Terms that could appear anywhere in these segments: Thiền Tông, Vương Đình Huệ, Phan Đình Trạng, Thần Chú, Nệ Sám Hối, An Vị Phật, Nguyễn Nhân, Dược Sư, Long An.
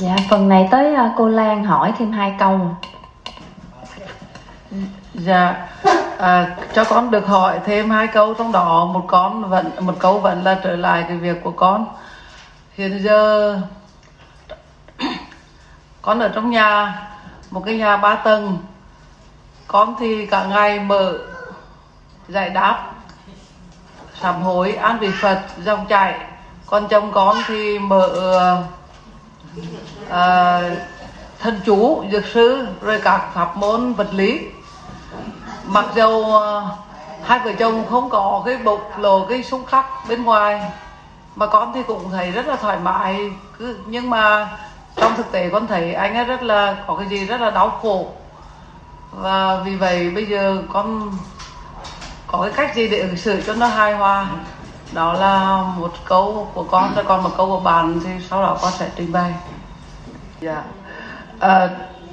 Dạ, phần này tới cô Lan hỏi thêm 2 câu. Dạ, cho con được hỏi thêm 2 câu, trong đó một câu vẫn là trở lại cái việc của con. Hiện giờ con ở trong nhà, một cái nhà 3 tầng. Con thì cả ngày mở giải đáp sám hối An Vị Phật dòng chảy. Còn chồng con thì mở Thần Chú, Dược Sư, rồi các pháp môn vật lý. Mặc dù hai vợ chồng không có cái bộc lộ cái xung khắc bên ngoài, mà con thì cũng thấy rất là thoải mái. Nhưng mà trong thực tế con thấy anh ấy rất là có cái gì rất là đau khổ. Và vì vậy bây giờ con có cái cách gì để ứng xử cho nó hài hòa? Đó là một câu của con, rồi còn một câu của bạn thì sau đó con sẽ trình bày. Dạ.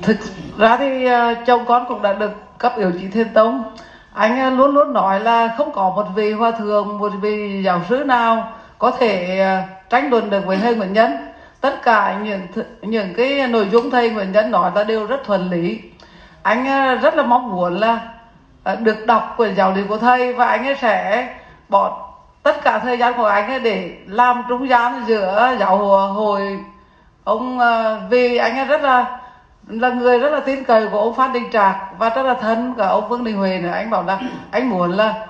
Thực ra thì chồng con cũng đã được cấp yếu chỉ Thiền Tông. Anh luôn luôn nói là không có một vị hòa thượng, một vị giáo sư nào có thể tranh luận được với thầy Nguyễn Nhân. Tất cả những cái nội dung thầy Nguyễn Nhân nói là đều rất thuần lý. Anh rất là mong muốn là được đọc quyển giáo lý của thầy, và anh sẽ bỏ tất cả thời gian của anh để làm trung gian giữa giáo hội ông, vì anh rất là người rất là tin cậy của ông Phan Đình Trạng và rất là thân cả ông Vương Đình Huệ nữa. Anh bảo là anh muốn là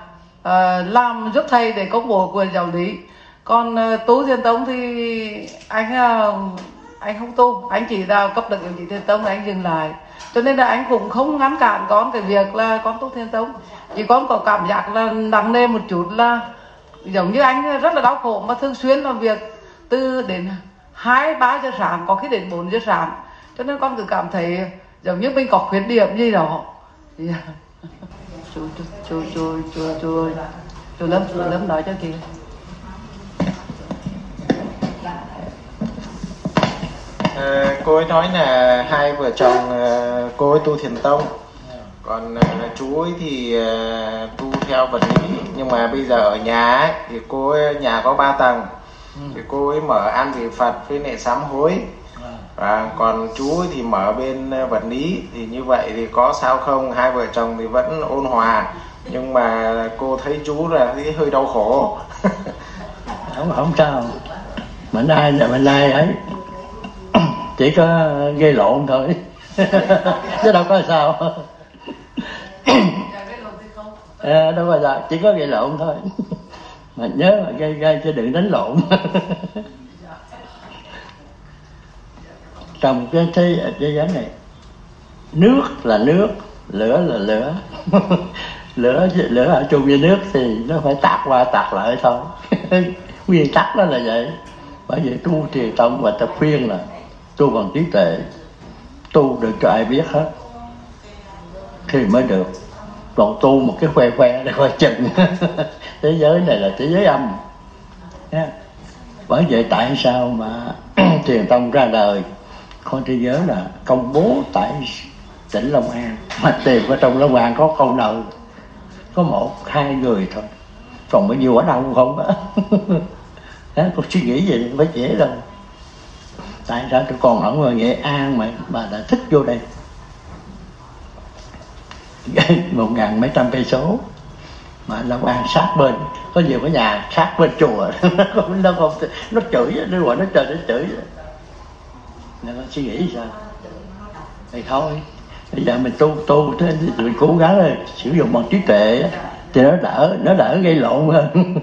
làm giúp thầy để công bố quyền giáo lý. Còn tu Thiền Tông thì anh không tu, anh chỉ là cấp được chỉ Thiền Tông thì anh dừng lại. Cho nên là anh cũng không ngăn cản con cái việc là con tu Thiền Tông, chỉ con có cảm giác là nặng nề một chút, là giống như anh rất là đau khổ mà thường xuyên làm việc từ đến 2-3 giờ sáng, có khi đến 4 giờ sáng. Cho nên con cứ cảm thấy giống như mình có khuyết điểm gì đó. Chú Lâm nói cho kìa. Cô ấy nói là hai vợ chồng cô ấy tu Thiền Tông, còn chú ấy thì tu theo vật lý. Nhưng mà bây giờ ở nhà ấy, thì cô ấy, nhà có 3 tầng, thì cô ấy mở An Vị Phật với Nệ Sám Hối, và còn chú ấy thì mở bên vật lý. Thì như vậy thì có sao không? Hai vợ chồng thì vẫn ôn hòa, nhưng mà cô thấy chú là thấy hơi đau khổ. Không sao, bữa nay ấy chỉ có gây lộn thôi chứ đâu có sao. Đâu có sao, chỉ có gây lộn thôi. Mà nhớ mà gây chứ đừng đánh lộn. Trong cái thế giới này, nước là nước, lửa là lửa. lửa ở chung với nước thì nó phải tạt qua tạt lại thôi. Nguyên tắc đó là vậy. Bởi vì tu Thiền Tông và tập khuyên là tu bằng trí tuệ, tu được cho ai biết hết thì mới được. Còn tu một cái khoe để khoe chừng. Thế giới này là thế giới âm. Bởi vậy tại sao mà Thiền Tông ra đời, con thế giới là công bố tại tỉnh Long An, mà tìm ở trong Long An có câu nào, có 1-2 người thôi, còn bao nhiêu ở đâu không á. Con suy nghĩ gì không phải dễ đâu. Tại sao tụi con ở ngoài Nghệ An mà đã thích vô đây 1000 mấy trăm cây số, mà Long An sát bên, có nhiều cái nhà sát bên chùa. nó chửi, nó gọi nó trời nó chửi. Nên nó suy nghĩ sao? Thì thôi, bây giờ mình tu thế, mình cố gắng sử dụng bằng trí tuệ thì nó đỡ gây lộn hơn.